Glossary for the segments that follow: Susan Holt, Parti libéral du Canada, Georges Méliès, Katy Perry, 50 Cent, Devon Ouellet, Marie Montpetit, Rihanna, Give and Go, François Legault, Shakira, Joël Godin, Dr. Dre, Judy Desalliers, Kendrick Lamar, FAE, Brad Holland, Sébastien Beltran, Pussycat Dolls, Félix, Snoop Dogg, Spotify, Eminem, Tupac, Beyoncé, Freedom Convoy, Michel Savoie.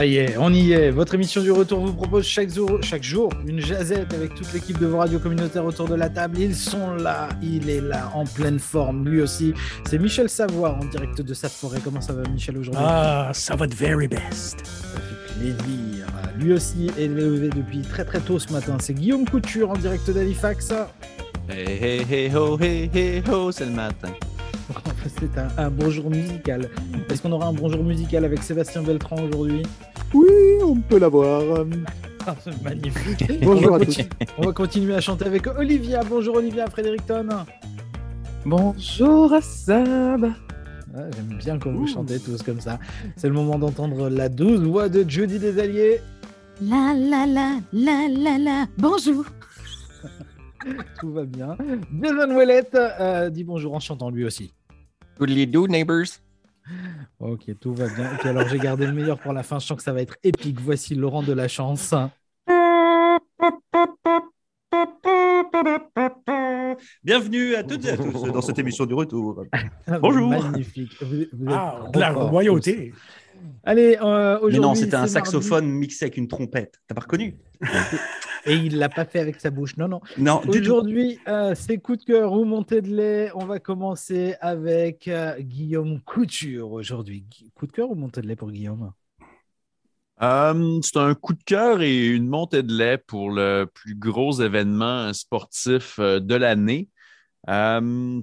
Ça y est, on y est. Votre émission du retour vous propose chaque jour une jazette avec toute l'équipe de vos radios communautaires autour de la table. Ils sont là, il est là, en pleine forme, lui aussi. C'est Michel Savoie en direct de sa forêt. Comment ça va, Michel, aujourd'hui ? Ah, ça va de very best. Ça fait plaisir. Lui aussi est levé depuis très très tôt ce matin. C'est Guillaume Couture en direct d'Halifax. Hey, hey, hey, ho, hey, hey, ho, c'est le matin. C'est un bonjour musical. Est-ce qu'on aura un bonjour musical avec Sébastien Beltran aujourd'hui ? Oui, on peut l'avoir. Ah, c'est magnifique. Bonjour à tous. On va continuer à chanter avec Olivia. Bonjour Olivia Frédéricton. Bonjour à Sab. Ouais, j'aime bien quand vous chantez tous comme ça. C'est le moment d'entendre la douce voix de Judy Desalliers. La la la la la la. Bonjour. Tout va bien. Devon Ouellet dit bonjour en chantant lui aussi. Goodly do, neighbors. Ok, tout va bien. Ok, alors j'ai gardé le meilleur pour la fin. Je sens que ça va être épique. Voici Laurent Delachance. Bienvenue à toutes et à tous dans cette émission du retour. Bonjour. Magnifique. Vous êtes de la royauté. Allez, aujourd'hui. Mais non, c'était un saxophone mixé avec une trompette. T'as pas reconnu ? Et il l'a pas fait avec sa bouche, non. Non. Aujourd'hui, c'est coup de cœur ou montée de lait. On va commencer avec Guillaume Couture aujourd'hui. Coup de cœur ou montée de lait pour Guillaume ? C'est un coup de cœur et une montée de lait pour le plus gros événement sportif de l'année. Coup de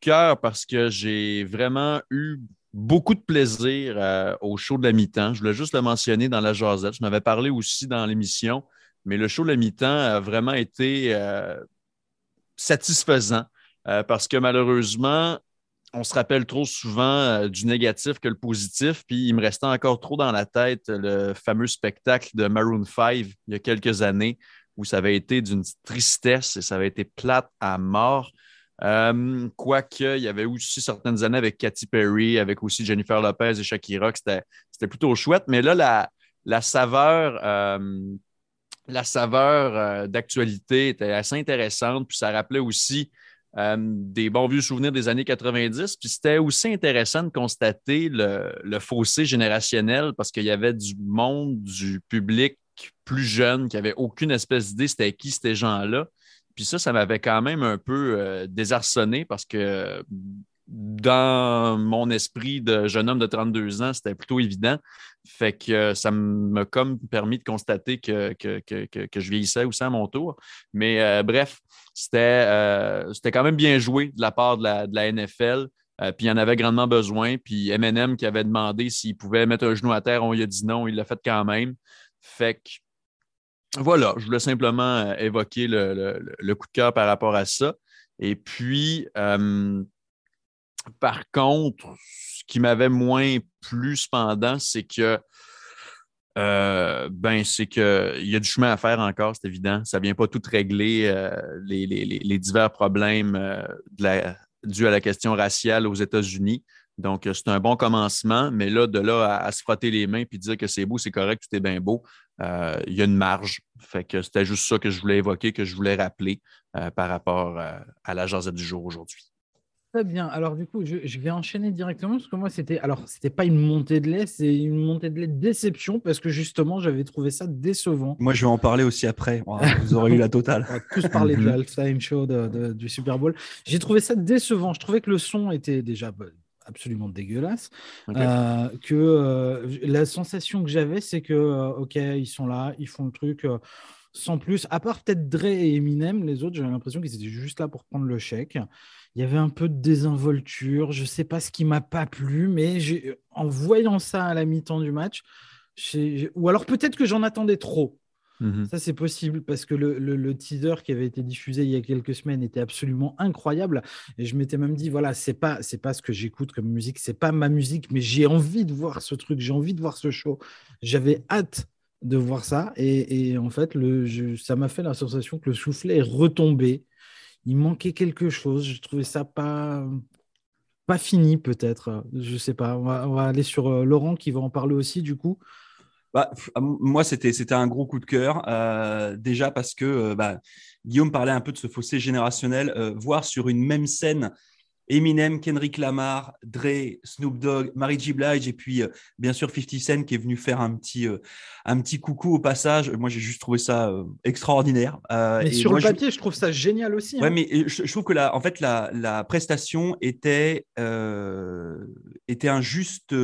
cœur parce que j'ai vraiment eu beaucoup de plaisir au show de la mi-temps. Je voulais juste le mentionner dans la jasette. Je n'avais parlé aussi dans l'émission, mais le show de la mi-temps a vraiment été satisfaisant parce que malheureusement, on se rappelle trop souvent du négatif que le positif, puis il me restait encore trop dans la tête le fameux spectacle de Maroon 5 il y a quelques années où ça avait été d'une tristesse et ça avait été plate à mort. Quoique, il y avait aussi certaines années avec Katy Perry, avec aussi Jennifer Lopez et Shakira, que c'était plutôt chouette. Mais là, la saveur d'actualité était assez intéressante, puis ça rappelait aussi des bons vieux souvenirs des années 90, puis c'était aussi intéressant de constater le fossé générationnel parce qu'il y avait du monde, du public plus jeune qui n'avait aucune espèce d'idée c'était qui ces gens-là. Puis ça m'avait quand même un peu désarçonné parce que dans mon esprit de jeune homme de 32 ans, c'était plutôt évident. Fait que ça m'a comme permis de constater que je vieillissais aussi à mon tour. Mais bref, c'était quand même bien joué de la part de la NFL. Puis il en avait grandement besoin. Puis Eminem qui avait demandé s'il pouvait mettre un genou à terre, on lui a dit non, il l'a fait quand même. Fait que voilà, je voulais simplement évoquer le coup de cœur par rapport à ça. Et puis, par contre, ce qui m'avait moins plu cependant, c'est que il y a du chemin à faire encore, c'est évident. Ça ne vient pas tout régler les divers problèmes dus à la question raciale aux États-Unis. Donc, c'est un bon commencement, mais là, de là à se frotter les mains puis dire que c'est beau, c'est correct, tout est bien beau, il y a une marge. Fait que c'était juste ça que je voulais évoquer, que je voulais rappeler par rapport à la jazette du jour aujourd'hui. Très bien. Alors, du coup, je vais enchaîner directement parce que moi, c'était pas une montée de lait, c'est une montée de lait de déception parce que justement, j'avais trouvé ça décevant. Moi, je vais en parler aussi après. Wow, vous aurez eu la totale. On va tous parler de l'Halftime Show du Super Bowl. J'ai trouvé ça décevant. Je trouvais que le son était déjà absolument dégueulasse. Okay. La sensation que j'avais, c'est que, OK, ils sont là, ils font le truc sans plus. À part peut-être Dre et Eminem, les autres, j'avais l'impression qu'ils étaient juste là pour prendre le chèque. Il y avait un peu de désinvolture. Je ne sais pas ce qui ne m'a pas plu, mais en voyant ça à la mi-temps du match, ou alors peut-être que j'en attendais trop. Ça, c'est possible parce que le teaser qui avait été diffusé il y a quelques semaines était absolument incroyable et je m'étais même dit voilà, c'est pas ce que j'écoute comme musique, c'est pas ma musique, mais j'ai envie de voir ce truc, j'ai envie de voir ce show, j'avais hâte de voir ça et en fait ça m'a fait la sensation que le soufflet est retombé, il manquait quelque chose, je trouvais ça pas fini peut-être, je sais pas, on va aller sur Laurent qui va en parler aussi du coup. Bah, moi, c'était un gros coup de cœur, déjà parce que Guillaume parlait un peu de ce fossé générationnel, voir sur une même scène Eminem, Kendrick Lamar, Dre, Snoop Dogg, Mary J. Blige et puis bien sûr 50 Cent qui est venu faire un petit coucou au passage. Moi, j'ai juste trouvé ça extraordinaire. Mais sur le papier, je trouve ça génial aussi. Ouais, hein. Mais je trouve que la prestation était un juste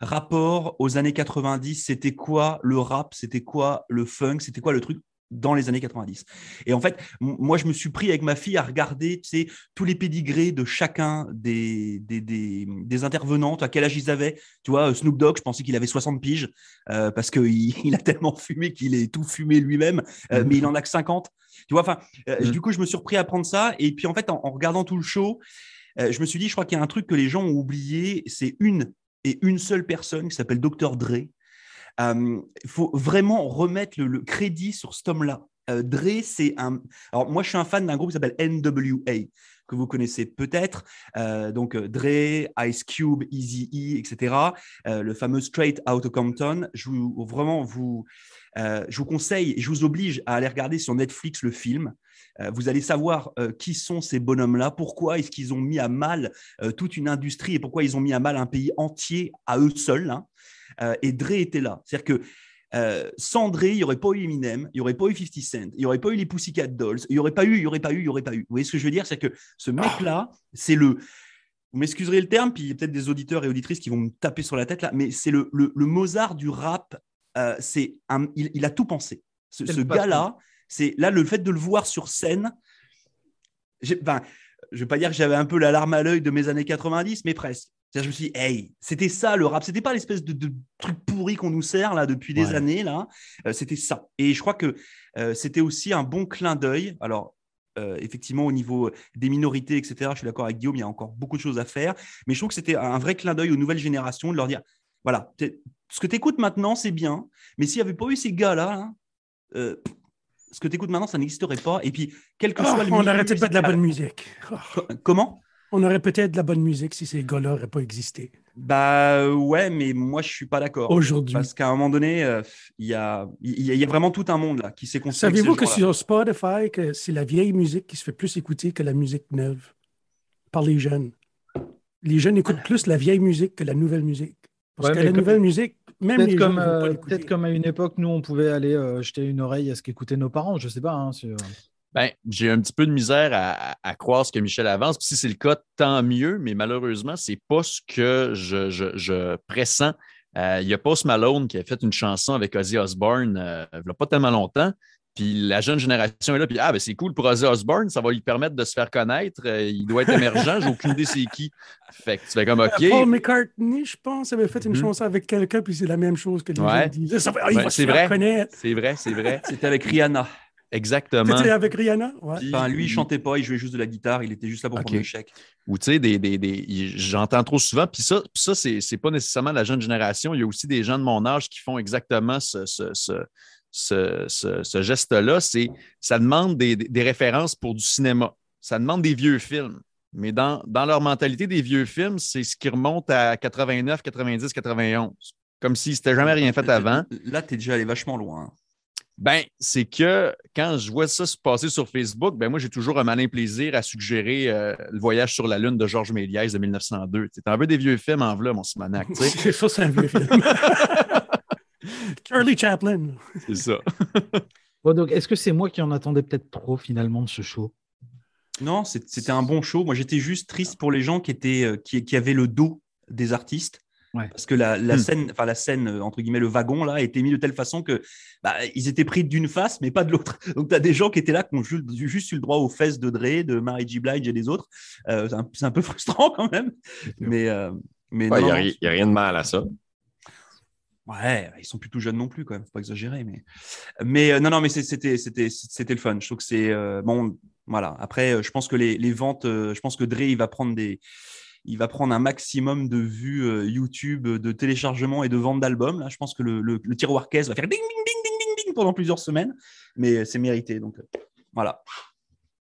rapport aux années 90. C'était quoi le rap? C'était quoi le funk? C'était quoi le truc dans les années 90. Et en fait, moi, je me suis pris avec ma fille à regarder tous les pédigrés de chacun des intervenants, à quel âge ils avaient. Tu vois, Snoop Dogg, je pensais qu'il avait 60 piges parce qu'il a tellement fumé qu'il est tout fumé lui-même, mais il en a que 50. Tu vois, du coup, je me suis repris à prendre ça. Et puis, en fait, en regardant tout le show, je me suis dit, je crois qu'il y a un truc que les gens ont oublié, c'est une seule personne qui s'appelle Dr. Dre. Faut vraiment remettre le crédit sur ce homme-là. Dre, c'est un. Alors moi, je suis un fan d'un groupe qui s'appelle N.W.A. que vous connaissez peut-être. Donc Dre, Ice Cube, Easy E, etc. Le fameux Straight Outta Compton. Je vous conseille, je vous oblige à aller regarder sur Netflix le film. Vous allez savoir qui sont ces bonhommes-là, pourquoi est-ce qu'ils ont mis à mal toute une industrie et pourquoi ils ont mis à mal un pays entier à eux seuls. Hein. Et Dre était là. C'est-à-dire que sans Dre, il n'y aurait pas eu Eminem, il n'y aurait pas eu 50 Cent, il n'y aurait pas eu les Pussycat Dolls, il n'y aurait pas eu. Vous voyez ce que je veux dire? C'est-à-dire que ce mec-là, c'est le... Vous m'excuserez le terme, puis il y a peut-être des auditeurs et auditrices qui vont me taper sur la tête là, mais c'est le Mozart du rap. Il a tout pensé. Ce gars-là, c'est là le fait de le voir sur scène. Je ne vais pas dire que j'avais un peu la larme à l'œil de mes années 90, mais presque. Je me suis dit, hey, c'était ça le rap, c'était pas l'espèce de truc pourri qu'on nous sert là depuis des années là, c'était ça. Et je crois que c'était aussi un bon clin d'œil. Alors effectivement au niveau des minorités, etc. Je suis d'accord avec Guillaume, il y a encore beaucoup de choses à faire, mais je trouve que c'était un vrai clin d'œil aux nouvelles générations de leur dire, voilà, ce que t'écoutes maintenant c'est bien, mais s'il n'y avait pas eu ces gars là, ce que t'écoutes maintenant ça n'existerait pas. Et puis quel que soit le milieu, on n'arrêtait pas de la bonne musique. Comment? On aurait peut-être de la bonne musique si ces gars-là n'auraient pas existé. Bah ouais, mais moi, je ne suis pas d'accord. Aujourd'hui. Parce qu'à un moment donné, il y a vraiment tout un monde là, qui s'est construit. Savez-vous que sur Spotify, que c'est la vieille musique qui se fait plus écouter que la musique neuve par les jeunes? Les jeunes écoutent plus la vieille musique que la nouvelle musique. Parce que la nouvelle musique, même les jeunes ne vont pas l'écouter. Peut-être comme à une époque, nous, on pouvait aller jeter une oreille à ce qu'écoutaient nos parents. Je ne sais pas. J'ai un petit peu de misère à croire ce que Michel avance. Puis si c'est le cas, tant mieux, mais malheureusement, ce n'est pas ce que je pressens. Il y a Post Malone qui a fait une chanson avec Ozzy Osbourne il n'y a pas tellement longtemps. Puis la jeune génération est là. Puis c'est cool pour Ozzy Osbourne, ça va lui permettre de se faire connaître. Il doit être émergent, j'ai aucune idée c'est qui. Fait que tu fais comme OK. Paul McCartney, je pense, avait fait une chanson avec quelqu'un, puis c'est la même chose que les gens disaient. Il va se faire connaître. C'est vrai. C'était avec Rihanna. Exactement. C'était avec Rihanna? Ouais. Lui, il ne chantait pas, il jouait juste de la guitare, il était juste là pour prendre le chèque. Ou tu sais, j'entends trop souvent, puis ça c'est pas nécessairement la jeune génération, il y a aussi des gens de mon âge qui font exactement ce geste-là. Ça demande des références pour du cinéma, ça demande des vieux films. Mais dans leur mentalité des vieux films, c'est ce qui remonte à 89, 90, 91. Comme s'ils n'étaient jamais rien fait avant. Là, tu es déjà allé vachement loin. C'est que quand je vois ça se passer sur Facebook, moi, j'ai toujours un malin plaisir à suggérer le voyage sur la Lune de Georges Méliès de 1902. C'est un peu des vieux films en v'là, mon Simonac. Ça, c'est un vieux film. Curly Chaplin. C'est ça. Donc, est-ce que c'est moi qui en attendais peut-être trop, finalement, de ce show? Non, c'était un bon show. Moi, j'étais juste triste pour les gens qui avaient le dos des artistes. Ouais. Parce que la scène, entre guillemets, le wagon, là, était mis de telle façon que ils étaient pris d'une face, mais pas de l'autre. Donc, tu as des gens qui étaient là, qui ont juste eu le droit aux fesses de Dre, de Mary J. Blige et des autres. C'est un peu frustrant quand même. Mais non. Il n'y a rien de mal à ça. Ouais, ils sont plus tout jeunes non plus, quand même. Faut pas exagérer. Mais c'était le fun. Je trouve que c'est... bon, voilà. Après, je pense que les ventes... je pense que Dre, il va prendre un maximum de vues YouTube, de téléchargements et de ventes d'albums. Là, je pense que le tiroir caisse va faire ding, ding, ding, ding, ding, ding pendant plusieurs semaines, mais c'est mérité. Donc, voilà.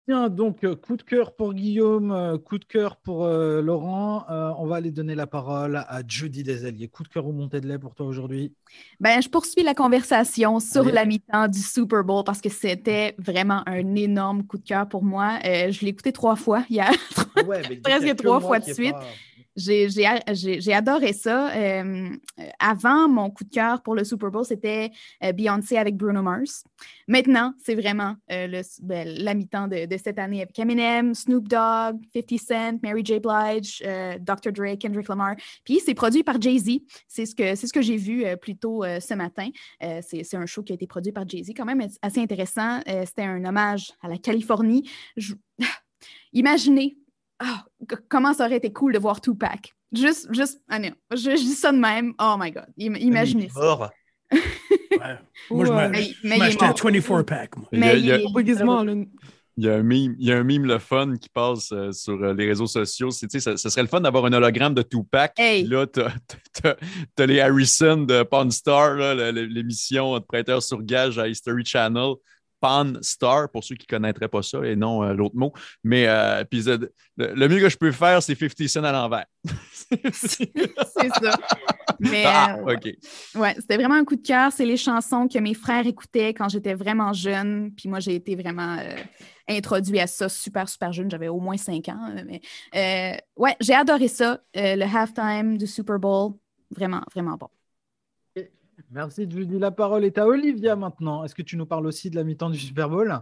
Bien, donc coup de cœur pour Guillaume, coup de cœur pour Laurent. On va aller donner la parole à Judy Desalliers. Coup de cœur ou montée de lait pour toi aujourd'hui? Ben, je poursuis la conversation sur la mi-temps du Super Bowl parce que c'était vraiment un énorme coup de cœur pour moi. Je l'ai écouté 3 fois hier, presque 3 fois de suite. J'ai adoré ça. Avant, mon coup de cœur pour le Super Bowl, c'était Beyoncé avec Bruno Mars. Maintenant, c'est vraiment la mi-temps de cette année avec Eminem, Snoop Dogg, 50 Cent, Mary J. Blige, Dr. Dre, Kendrick Lamar. Puis, c'est produit par Jay-Z. C'est ce que j'ai vu plus tôt ce matin. C'est un show qui a été produit par Jay-Z, quand même assez intéressant. C'était un hommage à la Californie. Imaginez comment ça aurait été cool de voir Tupac. Je dis ça de même. Oh my God. Imaginez ça. Ouais. Moi, je m'achetais un 24-pack. Il y a un meme le fun qui passe sur les réseaux sociaux. Ça serait le fun d'avoir un hologramme de Tupac. Hey. Là, t'as les Harrison de Pawn Star, là, l'émission de prêteur sur gage à History Channel. Pan Star, pour ceux qui ne connaîtraient pas ça et non l'autre mot. Mais puis le mieux que je peux faire, c'est 50 Cent à l'envers. c'est ça. Mais, OK. Ouais, c'était vraiment un coup de cœur. C'est les chansons que mes frères écoutaient quand j'étais vraiment jeune. Puis moi, j'ai été vraiment introduit à ça super, super jeune. J'avais au moins 5 ans. Mais, j'ai adoré ça. Le halftime du Super Bowl, vraiment, vraiment bon. Merci Judy. La parole est à Olivia maintenant. Est-ce que tu nous parles aussi de la mi-temps du Super Bowl?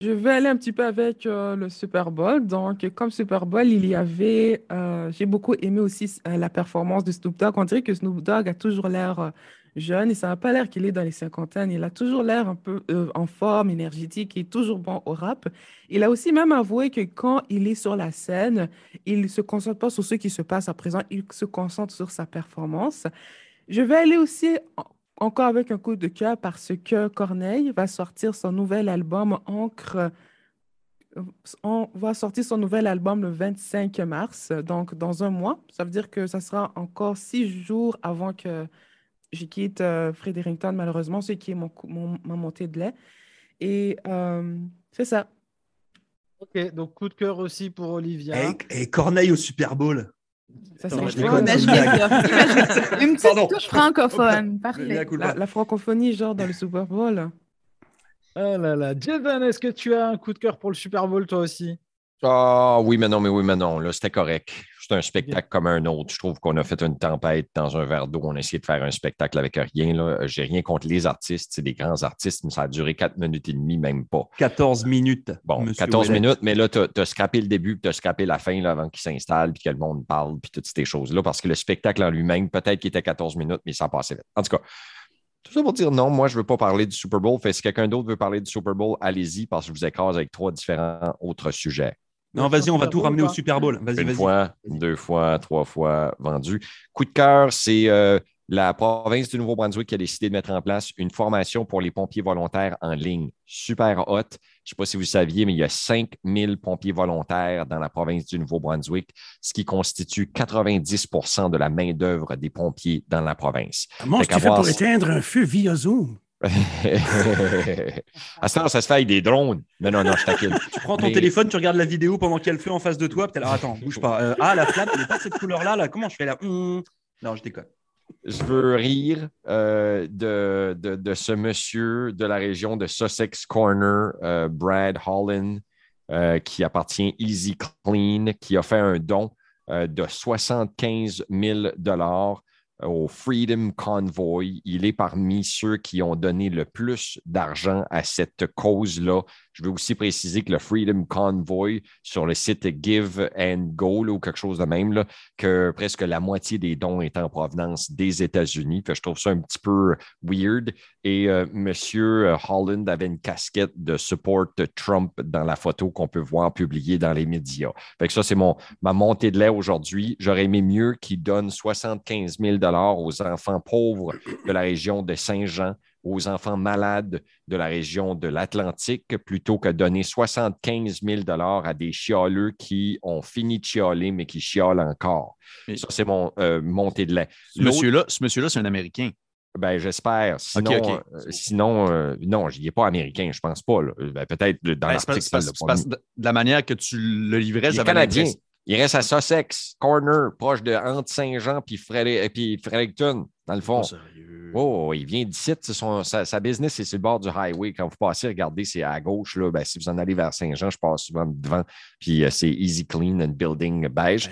Je vais aller un petit peu avec le Super Bowl. Donc, comme Super Bowl, il y avait... j'ai beaucoup aimé aussi la performance de Snoop Dogg. On dirait que Snoop Dogg a toujours l'air jeune et ça n'a pas l'air qu'il est dans les cinquantaines. Il a toujours l'air un peu en forme, énergétique et toujours bon au rap. Il a aussi même avoué que quand il est sur la scène, il ne se concentre pas sur ce qui se passe à présent. Il se concentre sur sa performance. Je vais aller aussi encore avec un coup de cœur parce que Corneille va sortir son nouvel album Encre. On va sortir son nouvel album le 25 mars, donc dans un mois. Ça veut dire que ça sera encore 6 jours avant que je quitte Fredericton, malheureusement, ce qui est ma montée de lait. Et c'est ça. OK, donc coup de cœur aussi pour Olivia. Et Corneille au Super Bowl. Ça, c'est une petite touche francophone. Parfait. La francophonie, genre dans le Super Bowl. Ah là là. Devon, est-ce que tu as un coup de cœur pour le Super Bowl, toi aussi? Ah oui, mais non, Là, c'était correct. C'est un spectacle comme un autre. Je trouve qu'on a fait une tempête dans un verre d'eau. On a essayé de faire un spectacle avec rien. Là. J'ai rien contre les artistes. C'est des grands artistes, mais ça a duré 4 minutes et demie, même pas. 14 minutes. Bon, Monsieur 14 Ouellet. Minutes, mais là, t'as scrappé le début, puis t'as scrappé la fin là, avant qu'il s'installe, puis que le monde parle, puis toutes ces choses-là, parce que le spectacle en lui-même, peut-être qu'il était 14 minutes, mais ça passait vite. En tout cas, tout ça pour dire non, moi, je ne veux pas parler du Super Bowl. Fait, si quelqu'un d'autre veut parler du Super Bowl, allez-y, parce que je vous écrase avec 3 différents autres sujets. Non, vas-y, on va tout ramener au Super Bowl. Vas-y. Fois, 2 fois, 3 fois vendu. Coup de cœur, c'est la province du Nouveau-Brunswick qui a décidé de mettre en place une formation pour les pompiers volontaires en ligne. Super hot. Je ne sais pas si vous saviez, mais il y a 5000 pompiers volontaires dans la province du Nouveau-Brunswick, ce qui constitue 90% de la main-d'œuvre des pompiers dans la province. Comment est-ce que tu fais pour éteindre un feu via Zoom? À ce moment, ça se fait avec des drones. Non, je t'inquiète. Tu prends ton téléphone, tu regardes la vidéo pendant qu'il y a le feu en face de toi. Puis alors, attends, bouge pas. La flamme, elle n'est pas de cette couleur-là. Là. Comment je fais là? Non, je déconne. Je veux rire de ce monsieur de la région de Sussex Corner, Brad Holland, qui appartient Easy Clean, qui a fait un don de 75 000 $ au Freedom Convoy. Il est parmi ceux qui ont donné le plus d'argent à cette cause-là. Je veux aussi préciser que le Freedom Convoy, sur le site Give and Go, là, ou quelque chose de même, là, que presque la moitié des dons est en provenance des États-Unis. Je trouve ça un petit peu weird. Et M. Holland avait une casquette de support Trump dans la photo qu'on peut voir publiée dans les médias. Fait que ça, c'est ma montée de lait aujourd'hui. J'aurais aimé mieux qu'il donne 75 000 $ aux enfants pauvres de la région de Saint-Jean, aux enfants malades de la région de l'Atlantique, plutôt que donner 75 000 $ à des chialeux qui ont fini de chialer, mais qui chialent encore. Ça, c'est mon montée de lait. Ce monsieur-là, c'est un Américain. Ben, j'espère. Sinon, okay. Non, il n'est pas américain, je pense pas. Là. Ben, peut-être dans l'article. De la manière que tu le livrais, il est canadien. Il reste à Sussex, Corner, proche de entre Saint-Jean puis Fredericton, dans le fond. Oh, il vient d'ici. Sa business, c'est sur le bord du highway. Quand vous passez, regardez, c'est à gauche. Là, ben, si vous en allez vers Saint-Jean, je passe souvent devant. Puis c'est Easy Clean and Building beige.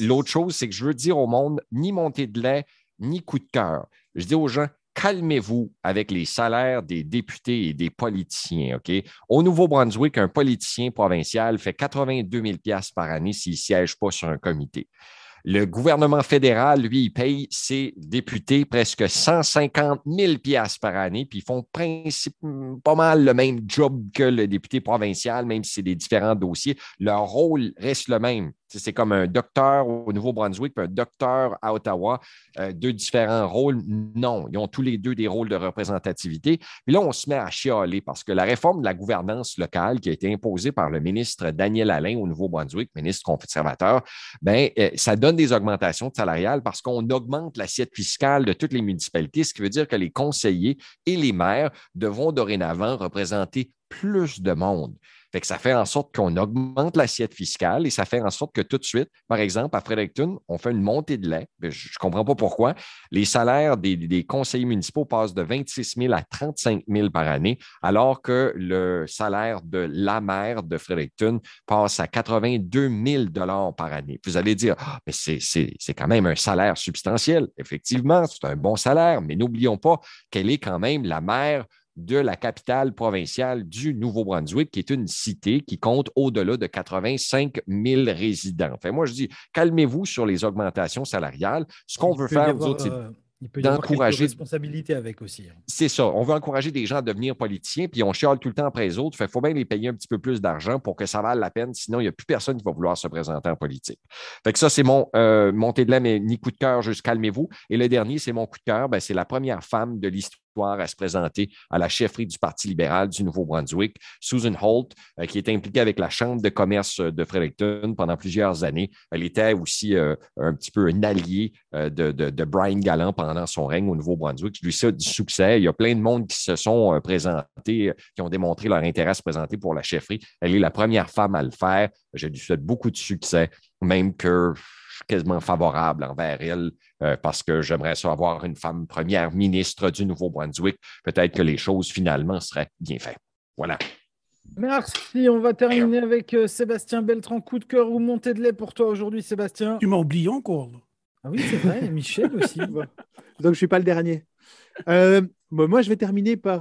L'autre chose, c'est que je veux dire au monde, ni montée de lait, ni coup de cœur. Je dis aux gens, calmez-vous avec les salaires des députés et des politiciens. Okay? Au Nouveau-Brunswick, un politicien provincial fait 82 000 $ par année s'il ne siège pas sur un comité. Le gouvernement fédéral, lui, il paye ses députés presque 150 000 $ par année, puis ils font pas mal le même job que le député provincial, même si c'est des différents dossiers. Leur rôle reste le même. C'est comme un docteur au Nouveau-Brunswick puis un docteur à Ottawa, deux différents rôles. Non, ils ont tous les deux des rôles de représentativité. Puis là, on se met à chialer parce que la réforme de la gouvernance locale qui a été imposée par le ministre Daniel Alain au Nouveau-Brunswick, ministre conservateur, bien, ça donne des augmentations de salariales parce qu'on augmente l'assiette fiscale de toutes les municipalités, ce qui veut dire que les conseillers et les maires devront dorénavant représenter plus de monde. Fait que ça fait en sorte qu'on augmente l'assiette fiscale et ça fait en sorte que tout de suite, par exemple, à Fredericton, on fait une montée de lait. Je ne comprends pas pourquoi. Les salaires des conseillers municipaux passent de 26 000 à 35 000 par année, alors que le salaire de la maire de Fredericton passe à 82 000 $ par année. Vous allez dire, mais c'est quand même un salaire substantiel. Effectivement, c'est un bon salaire, mais n'oublions pas qu'elle est quand même la maire de la capitale provinciale du Nouveau-Brunswick, qui est une cité qui compte au-delà de 85 000 résidents. Enfin, moi, je dis, calmez-vous sur les augmentations salariales. Ce qu'on veut faire, nous autres, c'est d'encourager... responsabilité avec aussi. C'est ça. On veut encourager des gens à devenir politiciens, puis on chiale tout le temps après les autres. Il faut bien les payer un petit peu plus d'argent pour que ça vaille la peine, sinon il n'y a plus personne qui va vouloir se présenter en politique. Fait que ça, c'est mon montée de lait, mais ni coup de cœur, juste calmez-vous. Et le dernier, c'est mon coup de cœur. Ben, c'est la première femme de l'histoire à se présenter à la chefferie du Parti libéral du Nouveau-Brunswick, Susan Holt, qui était impliquée avec la Chambre de commerce de Fredericton pendant plusieurs années. Elle était aussi un petit peu un allié de Brian Gallant pendant son règne au Nouveau-Brunswick. Je lui souhaite du succès. Il y a plein de monde qui se sont présentés, qui ont démontré leur intérêt à se présenter pour la chefferie. Elle est la première femme à le faire. Je lui souhaite beaucoup de succès, même que... quasiment favorable envers elle parce que j'aimerais ça avoir une femme première ministre du Nouveau-Brunswick. Peut-être que les choses, finalement, seraient bien faites. Voilà. Merci. On va terminer avec Sébastien Beltran. Coup de cœur ou montée de lait pour toi aujourd'hui, Sébastien? Tu m'as oublié encore. Ah oui, c'est vrai. Michel aussi. Donc, je ne suis pas le dernier. Moi, je vais terminer par...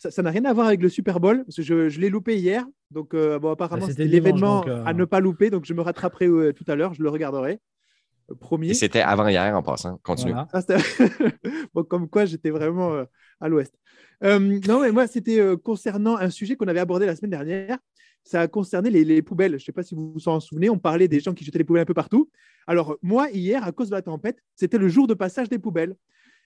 ça n'a rien à voir avec le Super Bowl, parce que je l'ai loupé hier. Donc, apparemment, c'était l'événement à ne pas louper. Donc, je me rattraperai tout à l'heure. Je le regarderai. Promis. Et c'était avant hier, en passant. Continue. Voilà. Bon, comme quoi, j'étais vraiment à l'ouest. Non, mais moi, c'était concernant un sujet qu'on avait abordé la semaine dernière. Ça a concerné les poubelles. Je ne sais pas si vous vous en souvenez. On parlait des gens qui jetaient les poubelles un peu partout. Alors, moi, hier, à cause de la tempête, c'était le jour de passage des poubelles.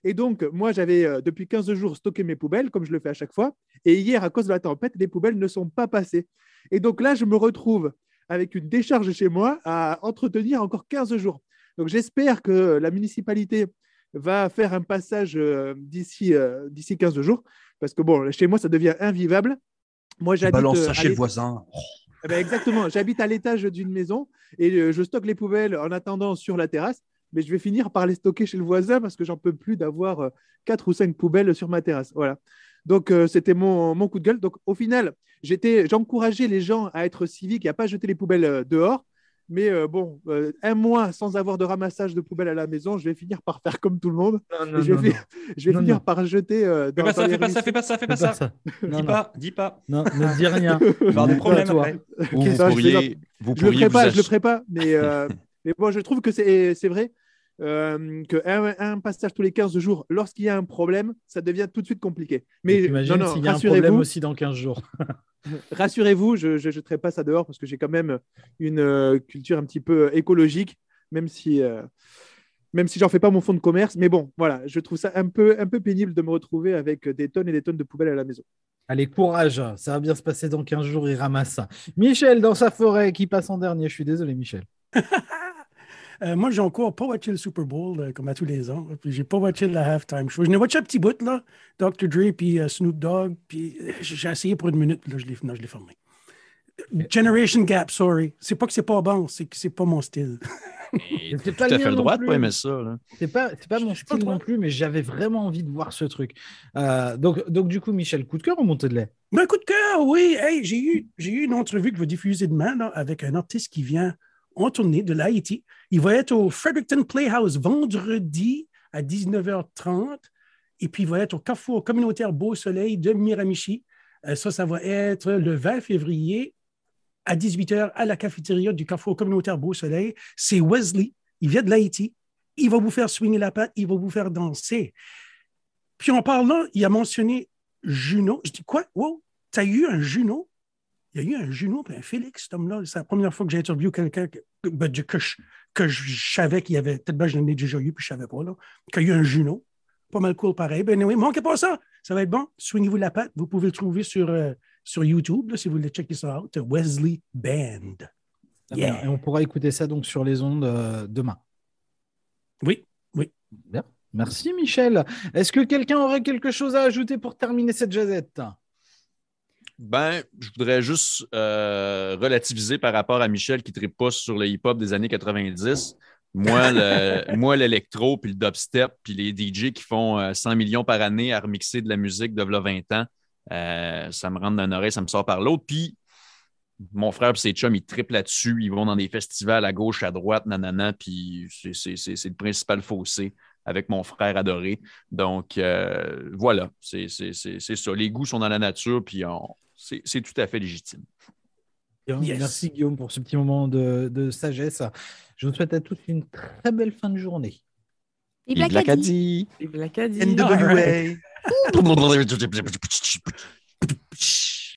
Et donc, moi, j'avais depuis 15 jours stocké mes poubelles, comme je le fais à chaque fois. Et hier, à cause de la tempête, les poubelles ne sont pas passées. Et donc là, je me retrouve avec une décharge chez moi à entretenir encore 15 jours. Donc, j'espère que la municipalité va faire un passage d'ici 15 jours. Parce que bon, chez moi, ça devient invivable. Moi, j'habite… Balance ça chez le voisin. Eh ben, exactement. J'habite à l'étage d'une maison et je stocke les poubelles en attendant sur la terrasse. Mais je vais finir par les stocker chez le voisin parce que j'en peux plus d'avoir 4 ou 5 poubelles sur ma terrasse. Voilà. Donc, c'était mon coup de gueule. Donc, au final, j'encourageais les gens à être civiques et à ne pas jeter les poubelles dehors. Mais un mois sans avoir de ramassage de poubelles à la maison, je vais finir par faire comme tout le monde. Je vais finir par jeter. Fais pas ça. Dis pas. Non, ne dis rien. Je vais avoir des problèmes après. Je le ferai pas. Mais bon, je trouve que c'est vrai. Qu'un passage tous les 15 jours, lorsqu'il y a un problème, ça devient tout de suite compliqué. Mais imagine s'il y a un problème aussi dans 15 jours. Rassurez-vous, je ne jetterai pas ça dehors parce que j'ai quand même une culture un petit peu écologique, même si je n'en fais pas mon fonds de commerce. Mais bon, voilà, je trouve ça un peu pénible de me retrouver avec des tonnes et des tonnes de poubelles à la maison. Allez, courage, ça va bien se passer dans 15 jours, il ramasse ça. Michel dans sa forêt qui passe en dernier, je suis désolé Michel. Moi, j'ai encore pas watché le Super Bowl, comme à tous les ans. Puis j'ai pas watché la halftime show. Je n'ai watché un petit bout, là. Dr. Dre, puis Snoop Dogg. Puis j'ai essayé pour une minute, puis là, je l'ai fermé. Generation Gap, sorry. C'est pas que c'est pas bon, c'est que c'est pas mon style. C'est pas tout à fait le droit de pas aimer ça. Là. C'est pas mon style non plus, mais j'avais vraiment envie de voir ce truc. Donc du coup, Michel, coup de cœur ou montée de lait? Ben, coup de cœur, oui. Hey, j'ai eu une entrevue que je vais diffuser demain là, avec un artiste qui vient en tournée de l'Haïti. Il va être au Fredericton Playhouse vendredi à 19h30. Et puis, il va être au Carrefour communautaire Beau Soleil de Miramichi. Ça va être le 20 février à 18h à la cafétéria du Carrefour communautaire Beau Soleil. C'est Wesley, il vient de l'Haïti, il va vous faire swinguer la patte, il va vous faire danser. Puis en parlant, il a mentionné Juno. Je dis, quoi? Wow, t'as eu un Juno? Il y a eu un Juno, puis un Félix, cet homme-là. C'est la première fois que j'ai interviewé quelqu'un que je savais qu'il y avait, peut-être que je l'ai déjà eu, puis je ne savais pas, là, qu'il y a eu un Juno. Pas mal cool, pareil. Ben oui, anyway, manquez pas ça. Ça va être bon. Soignez-vous la patte. Vous pouvez le trouver sur YouTube, là, si vous voulez checker ça out. Wesley Band. Yeah. Et on pourra écouter ça donc sur les ondes demain. Oui, oui. Bien. Merci, Michel. Est-ce que quelqu'un aurait quelque chose à ajouter pour terminer cette jazette? Ben, je voudrais juste relativiser par rapport à Michel qui trippe pas sur le hip-hop des années 90. Moi, l'électro, puis le dubstep, puis les DJ qui font 100 millions par année à remixer de la musique de 20 ans, ça me rentre d'un oreille, ça me sort par l'autre. Puis mon frère et ses chums, ils trippent là-dessus, ils vont dans des festivals à gauche, à droite, nanana, puis c'est le principal fossé avec mon frère adoré. Donc, voilà, c'est ça. Les goûts sont dans la nature, puis c'est tout à fait légitime. Yes. Merci Guillaume pour ce petit moment de sagesse. Je vous souhaite à tous une très belle fin de journée. Et Black Caddy. N.W.A.